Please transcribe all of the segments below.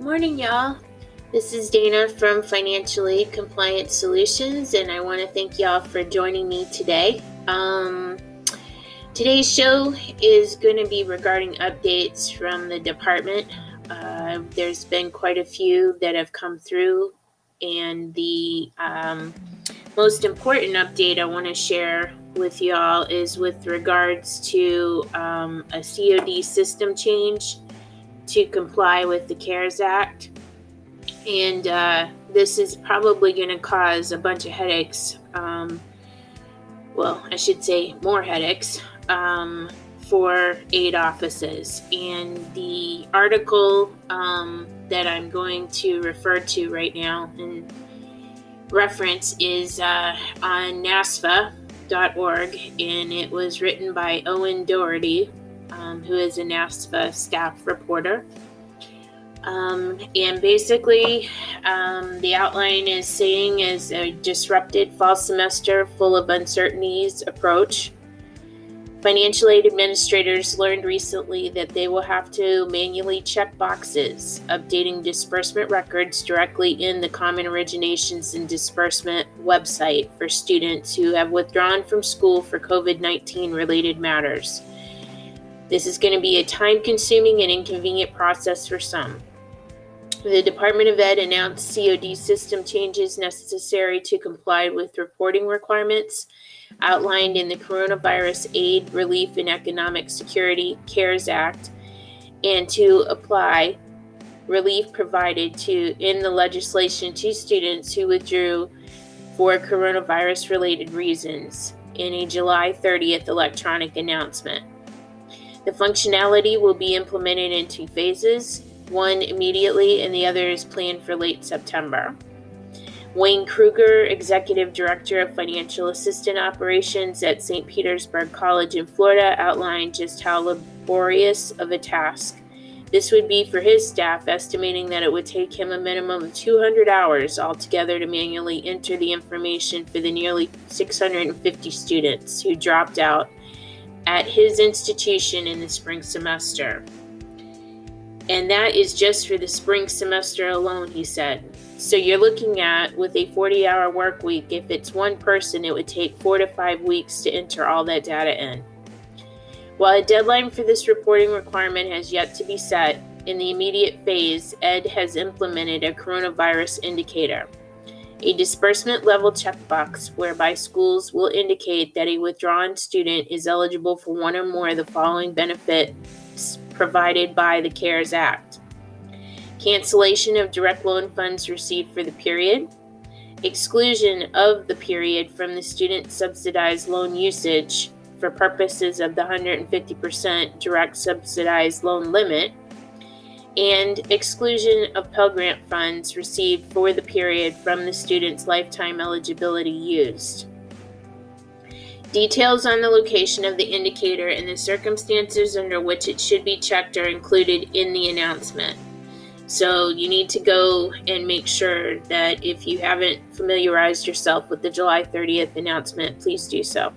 Morning, y'all. This is Dana from Financial Aid Compliance Solutions, and I want to thank y'all for joining me today. Today's show is going to be regarding updates from the department. There's been quite a few that have come through, and the most important update I want to share with y'all is with regards to a COD system change to comply with the CARES Act. And this is probably going to cause a bunch of headaches. I should say more headaches for aid offices. And the article that I'm going to refer to right now and reference is on NASFA.org, and it was written by Owen Doherty, who is a NASPA staff reporter. And basically, the outline is saying is a disrupted fall semester full of uncertainties approach. Financial aid administrators learned recently that they will have to manually check boxes, updating disbursement records directly in the Common Originations and Disbursement website for students who have withdrawn from school for COVID-19 related matters. This is going to be a time-consuming and inconvenient process for some. The Department of Ed announced COD system changes necessary to comply with reporting requirements outlined in the Coronavirus Aid, Relief, and Economic Security CARES Act, and to apply relief provided to in the legislation to students who withdrew for coronavirus-related reasons in a July 30th electronic announcement. The functionality will be implemented in two phases, one immediately and the other is planned for late September. Wayne Kruger, Executive Director of Financial Assistance Operations at St. Petersburg College in Florida, outlined just how laborious of a task this would be for his staff, estimating that it would take him a minimum of 200 hours altogether to manually enter the information for the nearly 650 students who dropped out at his institution in the spring semester. And that is just for the spring semester alone, he said. So you're looking at, with a 40-hour work week, if it's one person, it would take 4 to 5 weeks to enter all that data in. While a deadline for this reporting requirement has yet to be set, in the immediate phase, Ed has implemented a coronavirus indicator, a disbursement level checkbox whereby schools will indicate that a withdrawn student is eligible for one or more of the following benefits provided by the CARES Act: cancellation of direct loan funds received for the period, exclusion of the period from the student subsidized loan usage for purposes of the 150% direct subsidized loan limit, and exclusion of Pell Grant funds received for the period from the student's lifetime eligibility used. Details on the location of the indicator and the circumstances under which it should be checked are included in the announcement. So you need to go and make sure that if you haven't familiarized yourself with the July 30th announcement, please do so.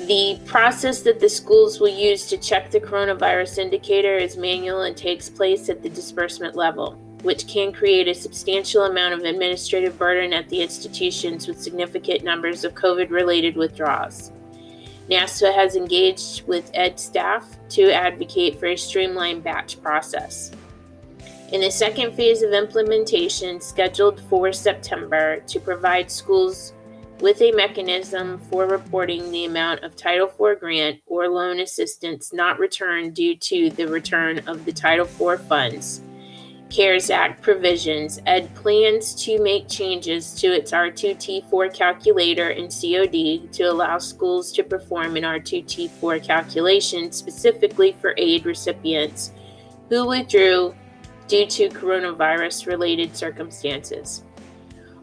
The process that the schools will use to check the coronavirus indicator is manual and takes place at the disbursement level, which can create a substantial amount of administrative burden at the institutions with significant numbers of COVID-related withdrawals. NASWA has engaged with Ed staff to advocate for a streamlined batch process. In the second phase of implementation, scheduled for September, to provide schools with a mechanism for reporting the amount of Title IV grant or loan assistance not returned due to the return of the Title IV funds, CARES Act provisions, Ed plans to make changes to its R2T4 calculator and COD to allow schools to perform an R2T4 calculation specifically for aid recipients who withdrew due to coronavirus-related circumstances.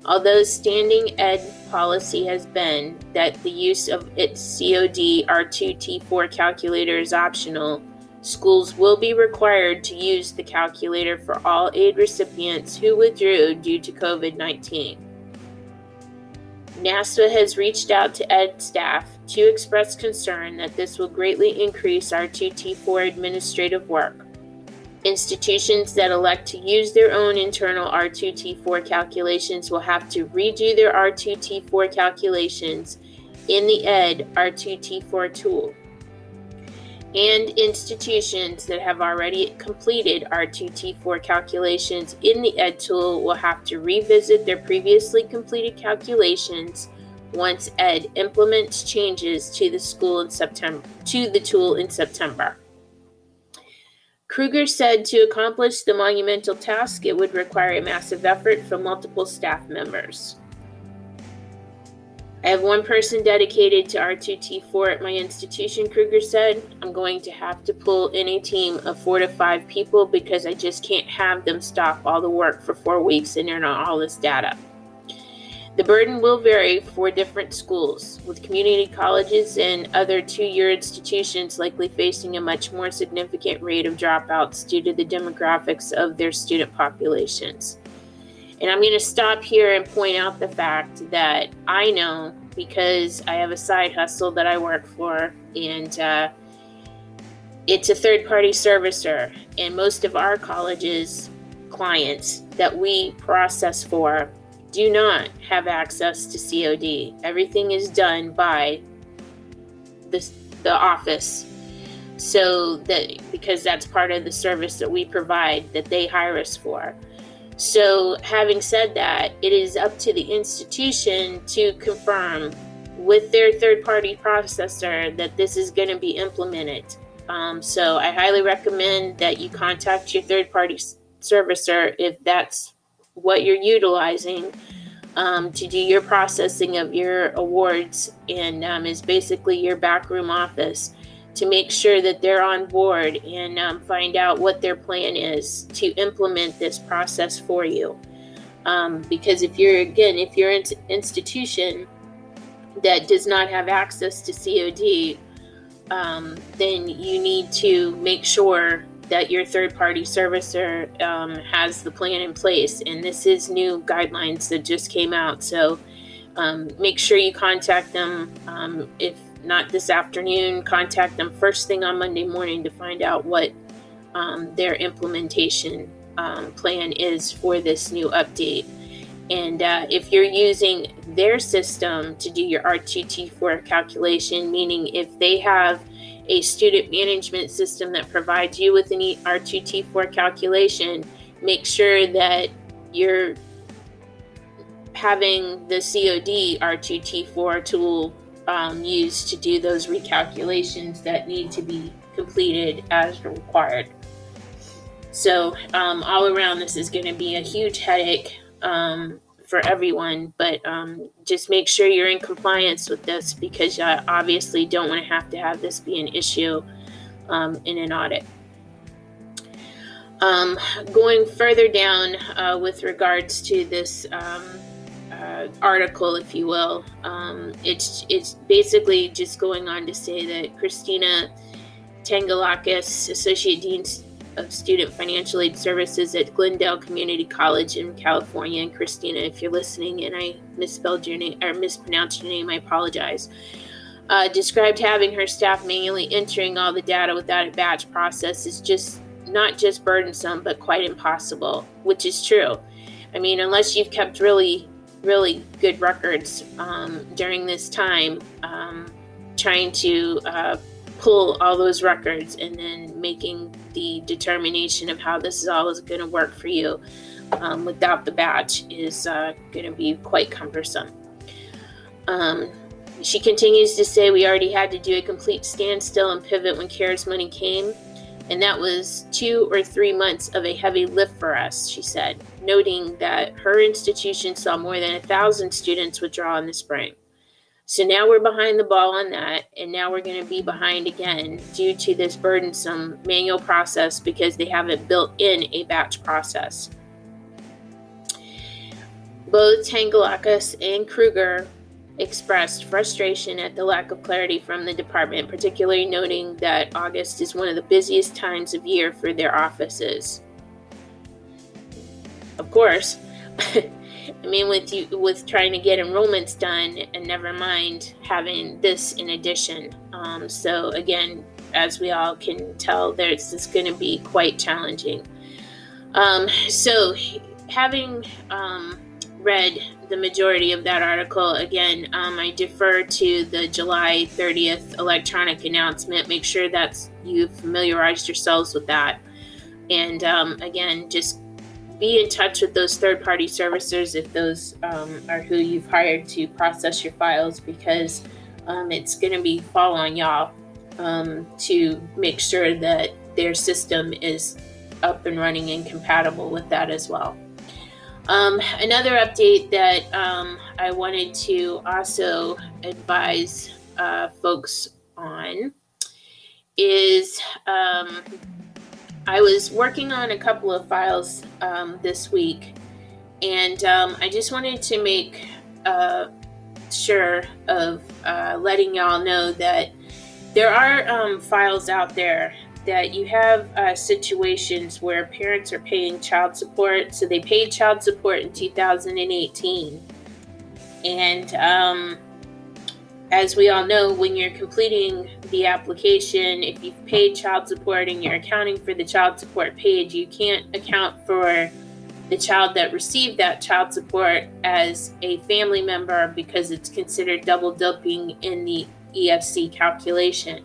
Although standing Ed policy has been that the use of its COD R2T4 calculator is optional, schools will be required to use the calculator for all aid recipients who withdrew due to COVID-19. NASWA has reached out to Ed staff to express concern that this will greatly increase R2T4 administrative work. Institutions that elect to use their own internal R2T4 calculations will have to redo their R2T4 calculations in the ED R2T4 tool. And institutions that have already completed R2T4 calculations in the ED tool will have to revisit their previously completed calculations once ED implements changes to the tool in September. Kruger said to accomplish the monumental task, it would require a massive effort from multiple staff members. I have one person dedicated to R2T4 at my institution, Kruger said. I'm going to have to pull in a team of 4 to 5 people because I just can't have them stop all the work for 4 weeks and earn all this data. The burden will vary for different schools, with community colleges and other two-year institutions likely facing a much more significant rate of dropouts due to the demographics of their student populations. And I'm going to stop here and point out the fact that I know, because I have a side hustle that I work for, and it's a third-party servicer, and most of our college's clients that we process for do not have access to COD. Everything is done by the office, so that because that's part of the service that we provide that they hire us for. So having said that, it is up to the institution to confirm with their third-party processor that this is going to be implemented. So I highly recommend that you contact your third-party servicer if that's what you're utilizing to do your processing of your awards, and is basically your backroom office, to make sure that they're on board and find out what their plan is to implement this process for you. Because if you're an institution that does not have access to COD, then you need to make sure that your third-party servicer has the plan in place. And this is new guidelines that just came out. So make sure you contact them. If not this afternoon, contact them first thing on Monday morning to find out what their implementation plan is for this new update. And if you're using their system to do your R2T4 calculation, meaning if they have a student management system that provides you with an R2T4 calculation, make sure that you're having the COD R2T4 tool used to do those recalculations that need to be completed as required. So all around, this is going to be a huge headache for everyone, but just make sure you're in compliance with this, because you obviously don't want to have this be an issue in an audit. Going further down with regards to this article, if you will, it's basically just going on to say that Christina Tangalakis, Associate Dean of Student Financial Aid Services at Glendale Community College in California. And Christina, if you're listening and I misspelled your name or mispronounced your name, I apologize. Described having her staff manually entering all the data without a batch process is just not just burdensome, but quite impossible, which is true. I mean, unless you've kept really, really good records during this time, trying to pull all those records and then making the determination of how this is all is going to work for you without the batch is going to be quite cumbersome. She continues to say, we already had to do a complete standstill and pivot when CARES money came, and that was 2 or 3 months of a heavy lift for us, she said, noting that her institution saw more than 1,000 students withdraw in the spring. So now we're behind the ball on that, and now we're going to be behind again due to this burdensome manual process because they haven't built in a batch process. Both Tangalakis and Kruger expressed frustration at the lack of clarity from the department, particularly noting that August is one of the busiest times of year for their offices. Of course. I mean, with trying to get enrollments done, and never mind having this in addition. So again, as we all can tell, this is going to be quite challenging. So having read the majority of that article, again, I defer to the July 30th electronic announcement. Make sure that you've familiarized yourselves with that. And again, just be in touch with those third-party servicers if those are who you've hired to process your files, because it's going to be fall on y'all to make sure that their system is up and running and compatible with that as well. Another update that I wanted to also advise folks on is I was working on a couple of files this week, and I just wanted to make sure of letting y'all know that there are files out there that you have situations where parents are paying child support. So they paid child support in 2018. And as we all know, when you're completing the application, if you've paid child support and you're accounting for the child support paid, you can't account for the child that received that child support as a family member, because it's considered double dipping in the EFC calculation.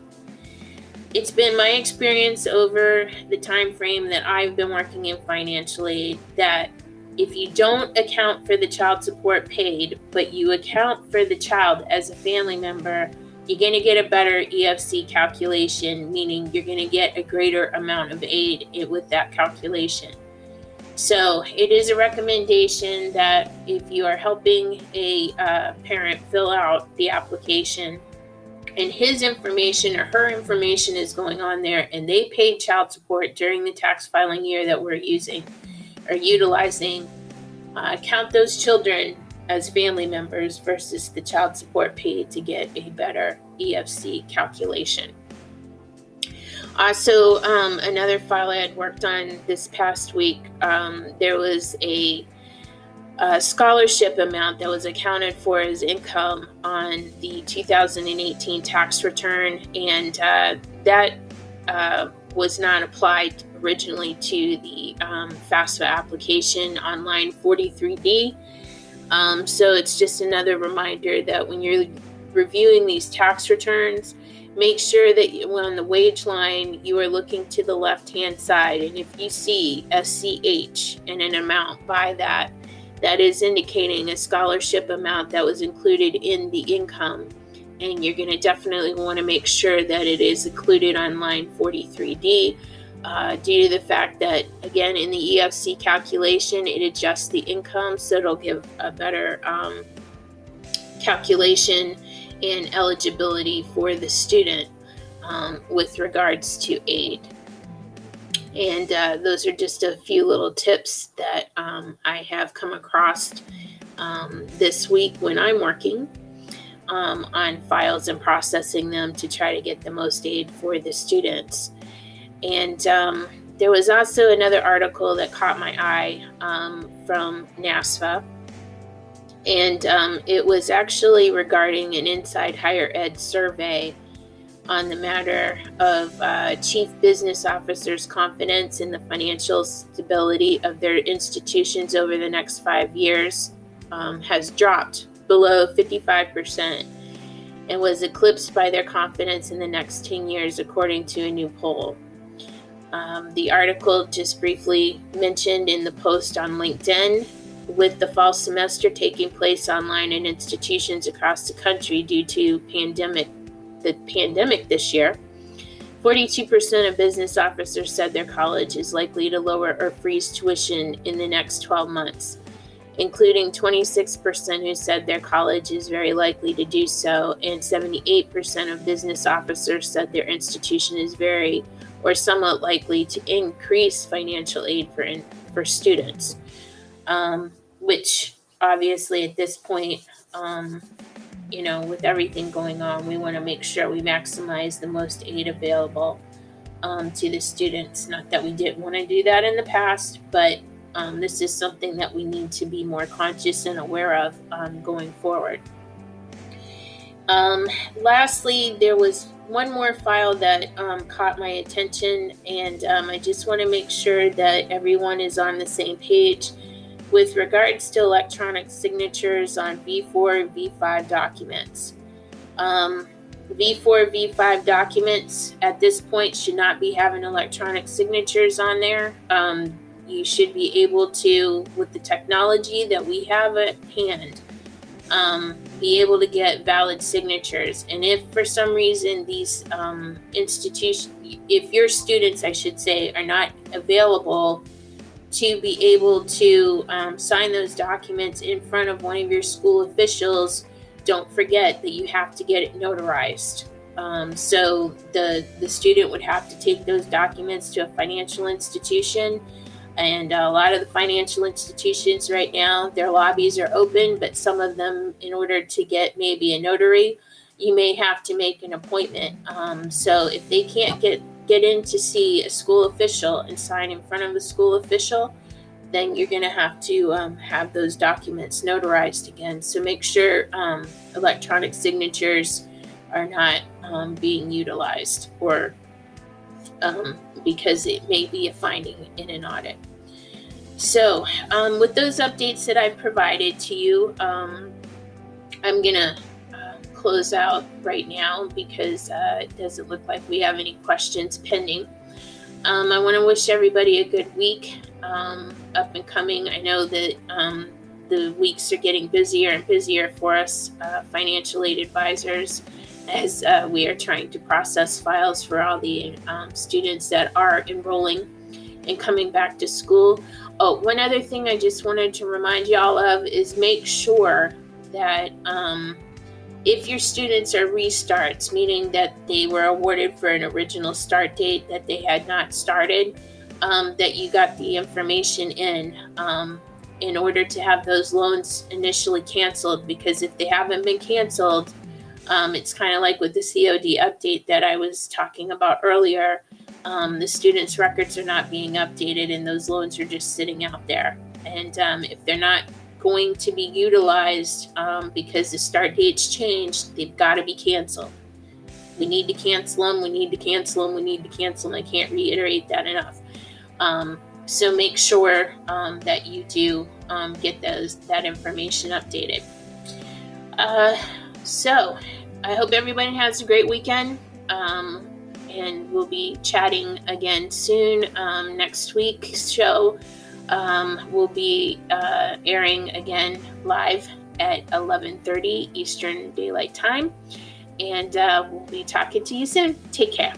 It's been my experience over the time frame that I've been working in financial aid that if you don't account for the child support paid, but you account for the child as a family member, you're going to get a better EFC calculation, meaning you're going to get a greater amount of aid with that calculation. So it is a recommendation that if you are helping a parent fill out the application and his information or her information is going on there and they paid child support during the tax filing year that we're using or utilizing, count those children as family members versus the child support paid to get a better EFC calculation. Also, another file I had worked on this past week, there was a scholarship amount that was accounted for as income on the 2018 tax return, and that was not applied originally to the FAFSA application on line 43D. So it's just another reminder that when you're reviewing these tax returns, make sure that on the wage line, you are looking to the left-hand side, and if you see FCH and an amount by that, that is indicating a scholarship amount that was included in the income. And you're going to definitely want to make sure that it is included on line 43D due to the fact that, again, in the EFC calculation, it adjusts the income. So it'll give a better calculation and eligibility for the student with regards to aid. And those are just a few little tips that I have come across this week when I'm working on files and processing them to try to get the most aid for the students. And there was also another article that caught my eye from NASFA. And it was actually regarding an Inside Higher Ed survey on the matter of chief business officers' confidence in the financial stability of their institutions over the next 5 years has dropped below 55% and was eclipsed by their confidence in the next 10 years, according to a new poll. The article just briefly mentioned in the post on LinkedIn, with the fall semester taking place online in institutions across the country due to the pandemic this year, 42% of business officers said their college is likely to lower or freeze tuition in the next 12 months, including 26% who said their college is very likely to do so, and 78% of business officers said their institution is very or somewhat likely to increase financial aid for students, which obviously at this point, you know, with everything going on, we want to make sure we maximize the most aid available to the students. Not that we didn't want to do that in the past, but this is something that we need to be more conscious and aware of going forward. Lastly, there was one more file that caught my attention, and I just want to make sure that everyone is on the same page with regards to electronic signatures on V4, V5 documents. V4, V5 documents at this point should not be having electronic signatures on there. You should be able to, with the technology that we have at hand, be able to get valid signatures. And if for some reason these if your students, I should say, are not available to be able to sign those documents in front of one of your school officials, don't forget that you have to get it notarized. So the student would have to take those documents to a financial institution. And a lot of the financial institutions right now, their lobbies are open, but some of them, in order to get maybe a notary, you may have to make an appointment. So if they can't get in to see a school official and sign in front of the school official, then you're going to have those documents notarized again. So make sure electronic signatures are not being utilized, or because it may be a finding in an audit. So with those updates that I've provided to you, I'm going to close out right now because it doesn't look like we have any questions pending. I want to wish everybody a good week up and coming. I know that the weeks are getting busier and busier for us financial aid advisors, as we are trying to process files for all the students that are enrolling and coming back to school. Oh, one other thing I just wanted to remind y'all of is make sure that if your students are restarts, meaning that they were awarded for an original start date that they had not started, that you got the information in order to have those loans initially canceled, because if they haven't been canceled, it's kind of like with the COD update that I was talking about earlier. The students' records are not being updated and those loans are just sitting out there. And if they're not going to be utilized because the start date's changed, they've got to be canceled. We need to cancel them. I can't reiterate that enough. So make sure that you do get that information updated. So I hope everybody has a great weekend, and we'll be chatting again soon. Next week's show will be airing again live at 11:30 Eastern Daylight Time, and we'll be talking to you soon. Take care.